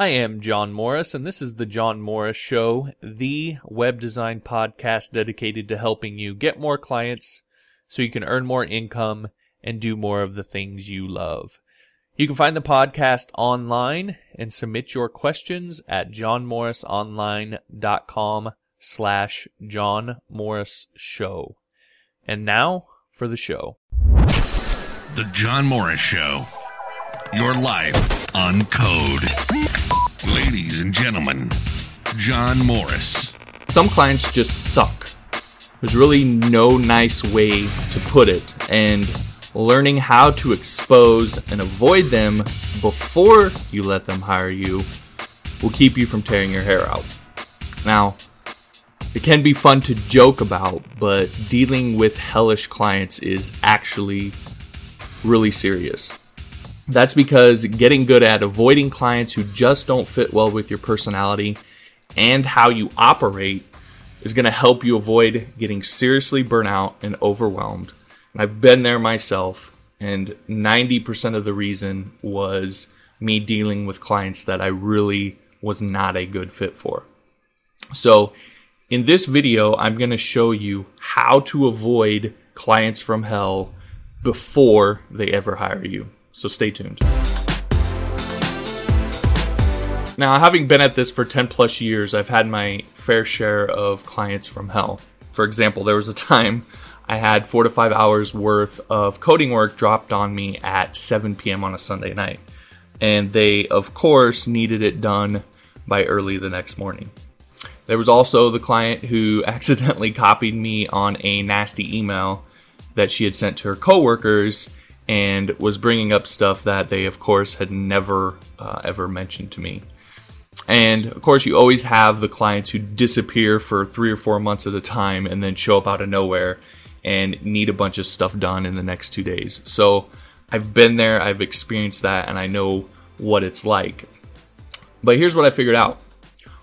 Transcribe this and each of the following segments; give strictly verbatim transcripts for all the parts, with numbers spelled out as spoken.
I am John Morris, and this is The John Morris Show, the web design podcast dedicated to helping you get more clients so you can earn more income and do more of the things you love. You can find the podcast online and submit your questions at johnmorrisonline.com slash John Morris Show. And now for the show. The John Morris Show. Your life on code. Ladies and gentlemen, John Morris. Some clients just suck. There's really no nice way to put it, and learning how to expose and avoid them before you let them hire you will keep you from tearing your hair out. Now, it can be fun to joke about, but dealing with hellish clients is actually really serious. That's because getting good at avoiding clients who just don't fit well with your personality and how you operate is going to help you avoid getting seriously burnt out and overwhelmed. And I've been there myself, and ninety percent of the reason was me dealing with clients that I really was not a good fit for. So in this video, I'm going to show you how to avoid clients from hell before they ever hire you. So stay tuned. Now, having been at this for ten plus years, I've had my fair share of clients from hell. For example, there was a time I had four to five hours worth of coding work dropped on me at seven p.m. on a Sunday night. And they, of course, needed it done by early the next morning. There was also the client who accidentally copied me on a nasty email that she had sent to her coworkers and was bringing up stuff that they, of course, had never, uh, ever mentioned to me. And, of course, you always have the clients who disappear for three or four months at a time and then show up out of nowhere and need a bunch of stuff done in the next two days. So I've been there, I've experienced that, and I know what it's like. But here's what I figured out.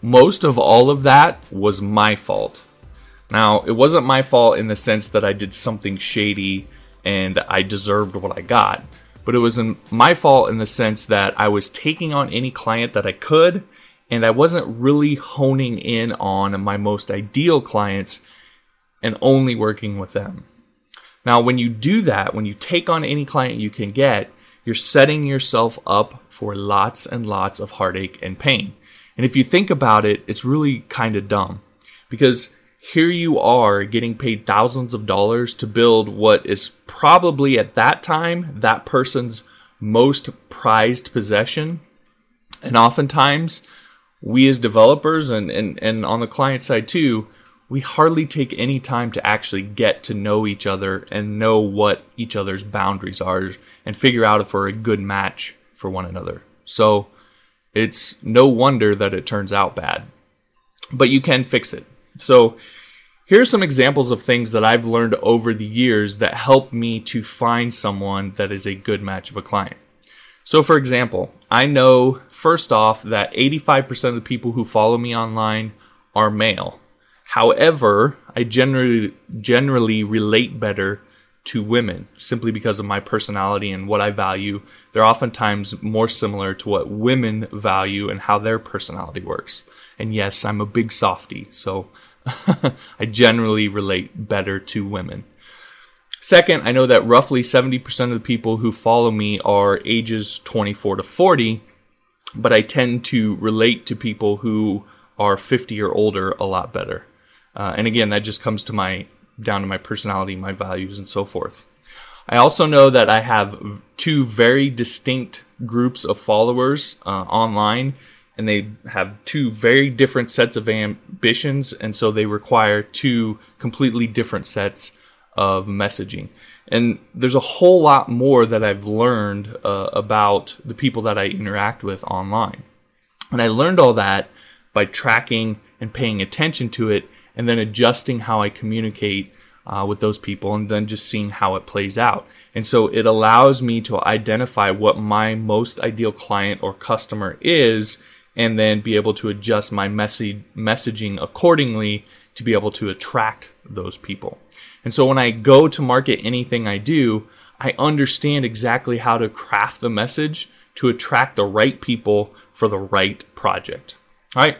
Most of all of that was my fault. Now, it wasn't my fault in the sense that I did something shady and I deserved what I got. But it was in my fault in the sense that I was taking on any client that I could, and I wasn't really honing in on my most ideal clients and only working with them. Now, when you do that, when you take on any client you can get, you're setting yourself up for lots and lots of heartache and pain. And if you think about it, it's really kind of dumb, because here you are getting paid thousands of dollars to build what is probably at that time that person's most prized possession. And oftentimes we as developers and, and, and on the client side too, we hardly take any time to actually get to know each other and know what each other's boundaries are and figure out if we're a good match for one another. So it's no wonder that it turns out bad, but you can fix it. So here are some examples of things that I've learned over the years that help me to find someone that is a good match of a client. So for example, I know first off that eighty-five percent of the people who follow me online are male. However, I generally generally relate better to women simply because of my personality and what I value. They're oftentimes more similar to what women value and how their personality works. And yes, I'm a big softie, so I generally relate better to women. Second, I know that roughly seventy percent of the people who follow me are ages twenty-four to forty, but I tend to relate to people who are fifty or older a lot better. Uh, and again, that just comes to my down to my personality, my values, and so forth. I also know that I have two very distinct groups of followers uh, online. And they have two very different sets of ambitions, and so they require two completely different sets of messaging. And there's a whole lot more that I've learned uh, about the people that I interact with online. And I learned all that by tracking and paying attention to it, and then adjusting how I communicate uh, with those people, and then just seeing how it plays out. And so it allows me to identify what my most ideal client or customer is, and then be able to adjust my message messaging accordingly to be able to attract those people. And so when I go to market anything I do, I understand exactly how to craft the message to attract the right people for the right project. All right.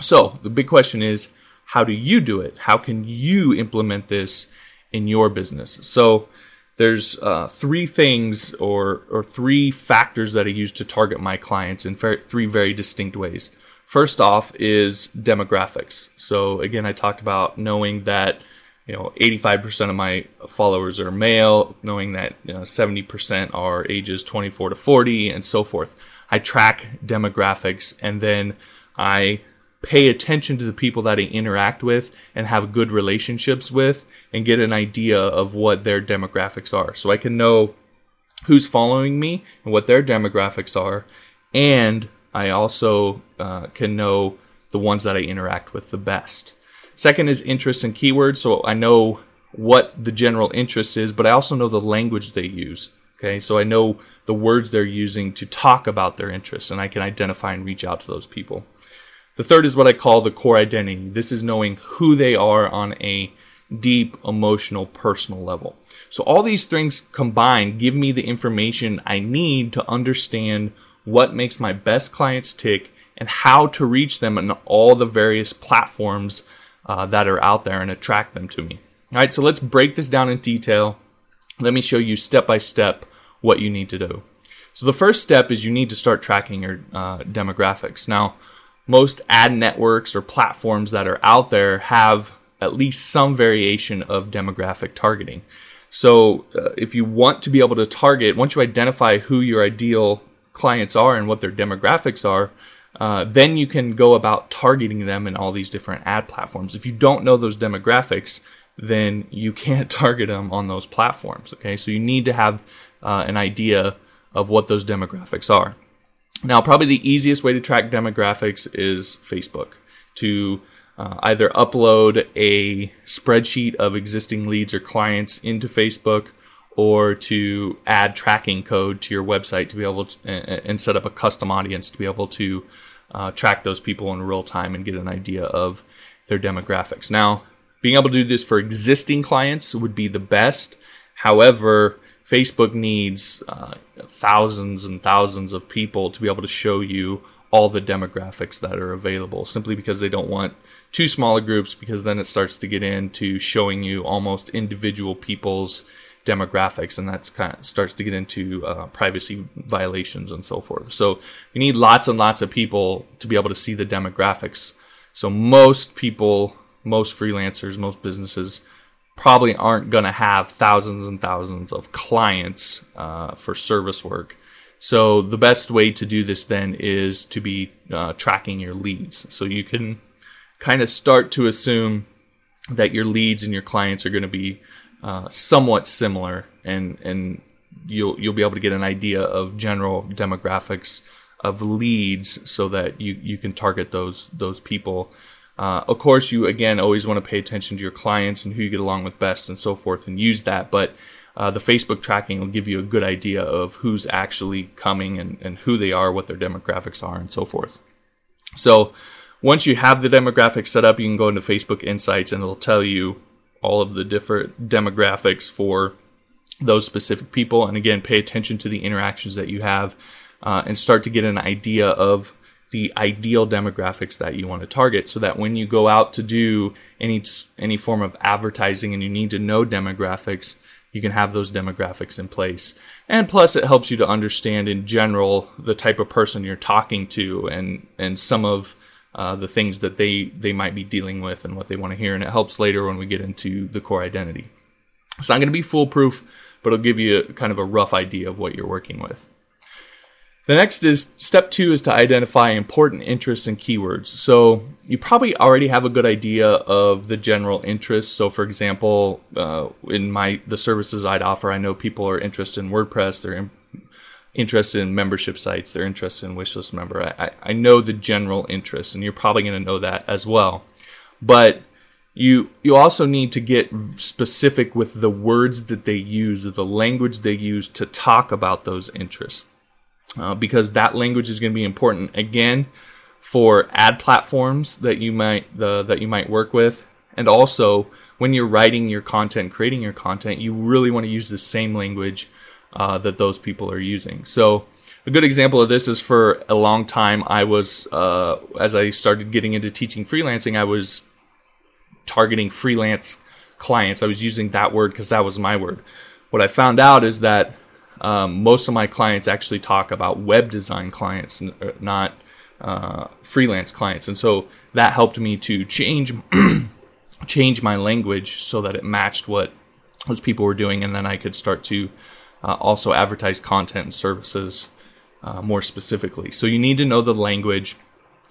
So the big question is, how do you do it? How can you implement this in your business? So there's uh, three things or or three factors that I use to target my clients in fer- three very distinct ways. First off is demographics. So again, I talked about knowing that, you know, eighty-five percent of my followers are male, knowing that, you know, seventy percent are ages twenty-four to forty and so forth. I track demographics, and then I pay attention to the people that I interact with and have good relationships with, and get an idea of what their demographics are. So I can know who's following me and what their demographics are. And I also uh, can know the ones that I interact with the best. Second is interests and keywords. So I know what the general interest is, but I also know the language they use. Okay, so I know the words they're using to talk about their interests, and I can identify and reach out to those people. The third is what I call the core identity. This is knowing who they are on a deep, emotional, personal level. So all these things combined give me the information I need to understand what makes my best clients tick and how to reach them on all the various platforms uh, that are out there and attract them to me. All right, so let's break this down in detail. Let me show you step by step what you need to do. So the first step is you need to start tracking your uh, demographics. Now, most ad networks or platforms that are out there have at least some variation of demographic targeting. So uh, if you want to be able to target, once you identify who your ideal clients are and what their demographics are, uh, then you can go about targeting them in all these different ad platforms. If you don't know those demographics, then you can't target them on those platforms. Okay, so you need to have uh, an idea of what those demographics are. Now, probably the easiest way to track demographics is Facebook, to uh, either upload a spreadsheet of existing leads or clients into Facebook, or to add tracking code to your website to be able to, and set up a custom audience to be able to uh, track those people in real time and get an idea of their demographics. Now, being able to do this for existing clients would be the best. However, Facebook needs uh, thousands and thousands of people to be able to show you all the demographics that are available, simply because they don't want too small of groups, because then it starts to get into showing you almost individual people's demographics, and that's kind of starts to get into uh, privacy violations and so forth. So you need lots and lots of people to be able to see the demographics. So most people, most freelancers, most businesses probably aren't going to have thousands and thousands of clients uh, for service work. So the best way to do this then is to be uh, tracking your leads. So you can kind of start to assume that your leads and your clients are going to be uh, somewhat similar, and and you'll you'll be able to get an idea of general demographics of leads, so that you, you can target those those people. Uh, of course, you, again, always want to pay attention to your clients and who you get along with best and so forth, and use that. But uh, the Facebook tracking will give you a good idea of who's actually coming and, and who they are, what their demographics are, and so forth. So once you have the demographics set up, you can go into Facebook Insights, and it'll tell you all of the different demographics for those specific people. And again, pay attention to the interactions that you have uh, and start to get an idea of the ideal demographics that you want to target, so that when you go out to do any any form of advertising and you need to know demographics, you can have those demographics in place. And plus, it helps you to understand in general the type of person you're talking to, and and some of uh, the things that they they might be dealing with and what they want to hear. And it helps later when we get into the core identity. It's not going to be foolproof, but it'll give you kind of a rough idea of what you're working with. The next is step two is to identify important interests and keywords. So you probably already have a good idea of the general interests. So for example, uh, in my the services I'd offer, I know people are interested in WordPress, they're in, interested in membership sites, they're interested in Wishlist Member. I, I know the general interests, and you're probably going to know that as well. But you you also need to get specific with the words that they use, or the language they use to talk about those interests. Uh, because that language is going to be important again for ad platforms that you might the, that you might work with, and also when you're writing your content, creating your content, you really want to use the same language uh, that those people are using. So a good example of this is for a long time I was, uh, as I started getting into teaching freelancing, I was targeting freelance clients. I was using that word because that was my word. What I found out is that um, most of my clients actually talk about web design clients, not uh, freelance clients. And so that helped me to change change my language so that it matched what those people were doing, and then I could start to uh, also advertise content and services uh, more specifically. So you need to know the language.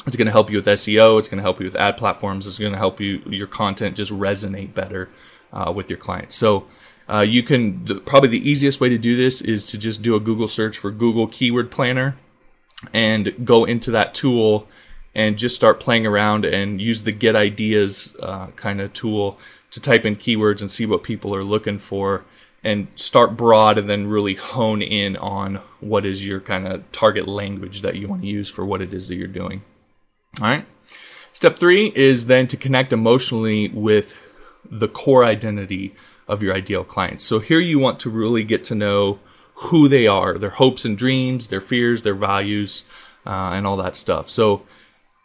It's going to help you with S E O. It's going to help you with ad platforms. It's going to help you, your content just resonate better uh, with your clients. So uh, you can, the, probably the easiest way to do this is to just do a Google search for Google Keyword Planner and go into that tool and just start playing around and use the Get Ideas uh, kind of tool to type in keywords and see what people are looking for, and start broad and then really hone in on what is your kind of target language that you want to use for what it is that you're doing. All right. Step three is then to connect emotionally with the core identity of your ideal client. So here you want to really get to know who they are, their hopes and dreams, their fears, their values, uh, and all that stuff. So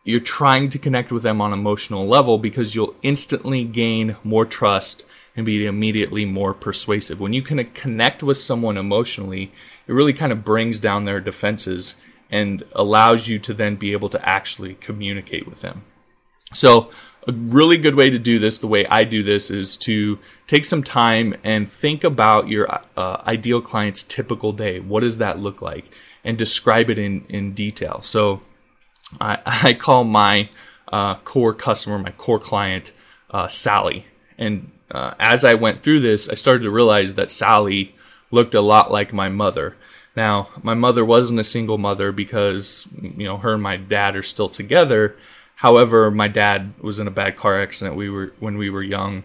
you're trying to connect with them on an emotional level because you'll instantly gain more trust and be immediately more persuasive. When you can connect with someone emotionally, it really kind of brings down their defenses and allows you to then be able to actually communicate with them. So a really good way to do this, the way I do this, is to take some time and think about your uh, ideal client's typical day. What does that look like? And describe it in, in detail. So I, I call my uh, core customer, my core client, uh, Sally. And uh, as I went through this, I started to realize that Sally looked a lot like my mother. Now, my mother wasn't a single mother because, you know, her and my dad are still together. However, my dad was in a bad car accident we were when we were young.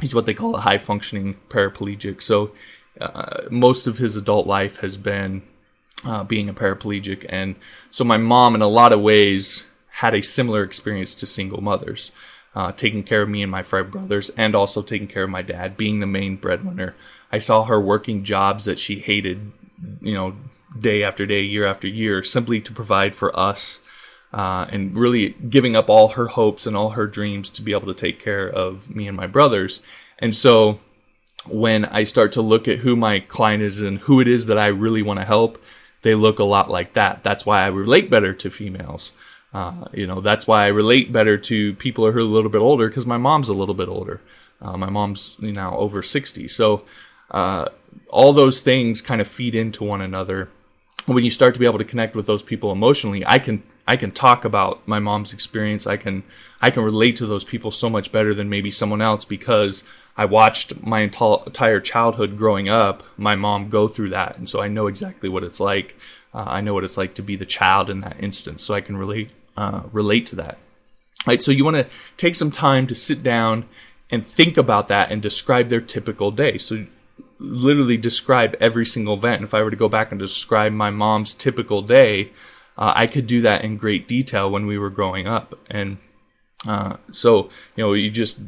He's what they call a high-functioning paraplegic. So uh, most of his adult life has been uh, being a paraplegic. And so my mom, in a lot of ways, had a similar experience to single mothers, uh, taking care of me and my five brothers and also taking care of my dad, being the main breadwinner. I saw her working jobs that she hated, you know, day after day, year after year, simply to provide for us, uh, and really giving up all her hopes and all her dreams to be able to take care of me and my brothers. And so when I start to look at who my client is and who it is that I really want to help, they look a lot like that. That's why I relate better to females. Uh, you know, that's why I relate better to people who are a little bit older, because my mom's a little bit older. Uh, my mom's now over sixty. So, Uh, all those things kind of feed into one another. When you start to be able to connect with those people emotionally, I can I can talk about my mom's experience. I can I can relate to those people so much better than maybe someone else, because I watched my entire childhood growing up, my mom go through that, and so I know exactly what it's like. Uh, I know what it's like to be the child in that instance, so I can relate uh, relate to that. All right, so you want to take some time to sit down and think about that and describe their typical day. So literally describe every single event. If I were to go back and describe my mom's typical day, uh, I could do that in great detail when we were growing up. And uh, so, you know, you just,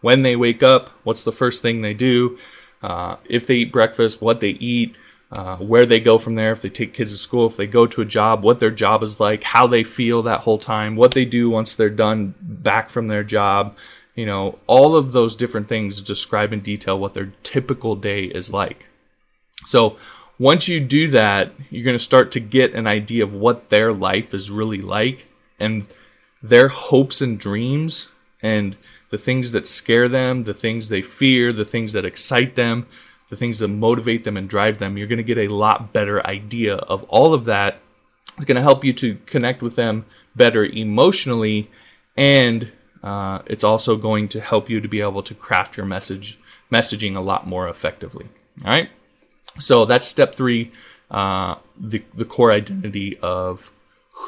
when they wake up, what's the first thing they do? Uh, if they eat breakfast, what they eat, uh, where they go from there, if they take kids to school, if they go to a job, what their job is like, how they feel that whole time, what they do once they're done back from their job. You know, all of those different things, describe in detail what their typical day is like. So once you do that, you're going to start to get an idea of what their life is really like, and their hopes and dreams, and the things that scare them, the things they fear, the things that excite them, the things that motivate them and drive them. You're going to get a lot better idea of all of that. It's going to help you to connect with them better emotionally, and Uh, it's also going to help you to be able to craft your message messaging a lot more effectively. All right, so that's step three, uh, the the core identity of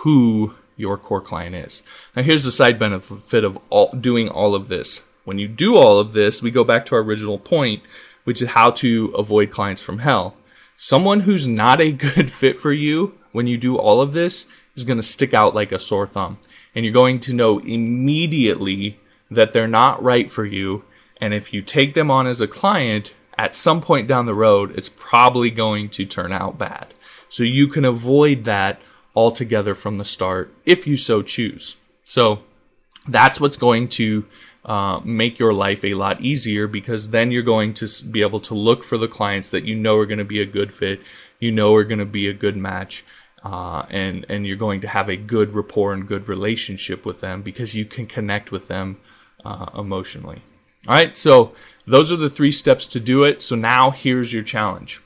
who your core client is. Now, here's the side benefit of all, doing all of this. When you do all of this, we go back to our original point, which is how to avoid clients from hell. Someone who's not a good fit for you, when you do all of this, is going to stick out like a sore thumb. And you're going to know immediately that they're not right for you. And if you take them on as a client, at some point down the road, it's probably going to turn out bad. So you can avoid that altogether from the start if you so choose. So that's what's going to uh, make your life a lot easier, because then you're going to be able to look for the clients that you know are going to be a good fit, you know are going to be a good match. Uh, and, and you're going to have a good rapport and good relationship with them because you can connect with them uh, emotionally. All right, so those are the three steps to do it. So now here's your challenge.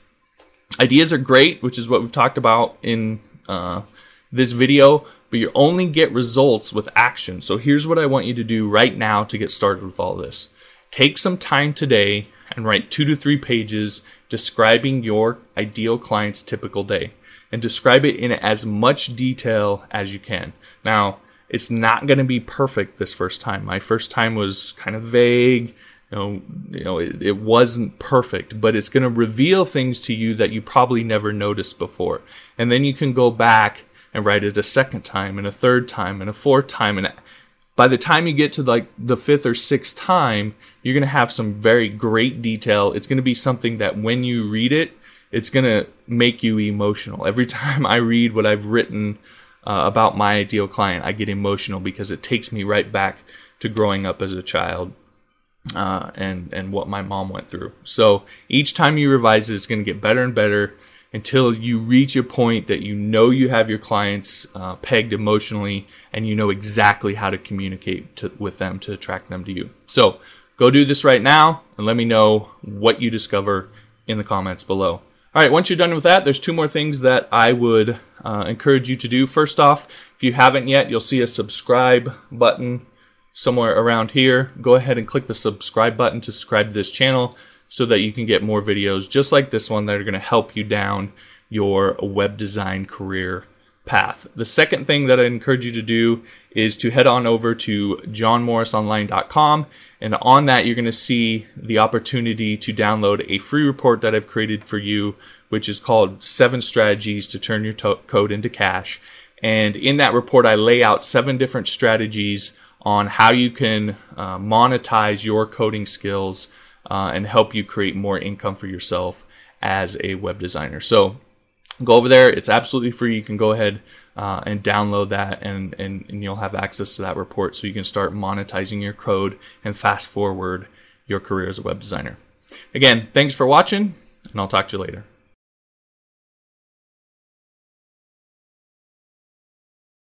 Ideas are great, which is what we've talked about in uh, this video, but you only get results with action. So here's what I want you to do right now to get started with all this. Take some time today and write two to three pages describing your ideal client's typical day. And describe it in as much detail as you can. Now, it's not going to be perfect this first time. My first time was kind of vague. You know, you know it, it wasn't perfect. But it's going to reveal things to you that you probably never noticed before. And then you can go back and write it a second time, and a third time, and a fourth time. And by the time you get to like the fifth or sixth time, you're going to have some very great detail. It's going to be something that when you read it, it's going to make you emotional. Every time I read what I've written uh, about my ideal client, I get emotional because it takes me right back to growing up as a child uh, and, and what my mom went through. So each time you revise it, it's going to get better and better until you reach a point that you know you have your clients uh, pegged emotionally and you know exactly how to communicate to, with them to attract them to you. So go do this right now and let me know what you discover in the comments below. All right, once you're done with that, there's two more things that I would uh, encourage you to do. First off, if you haven't yet, you'll see a subscribe button somewhere around here. Go ahead and click the subscribe button to subscribe to this channel so that you can get more videos just like this one that are going to help you down your web design career path. The second thing that I encourage you to do is to head on over to john morris online dot com, and on that you're going to see the opportunity to download a free report that I've created for you, which is called Seven Strategies to Turn Your to- Code into Cash. And in that report I lay out seven different strategies on how you can uh, monetize your coding skills uh, and help you create more income for yourself as a web designer. So go over there. It's absolutely free. You can go ahead uh, and download that, and, and, and you'll have access to that report so you can start monetizing your code and fast forward your career as a web designer. Again, thanks for watching, and I'll talk to you later.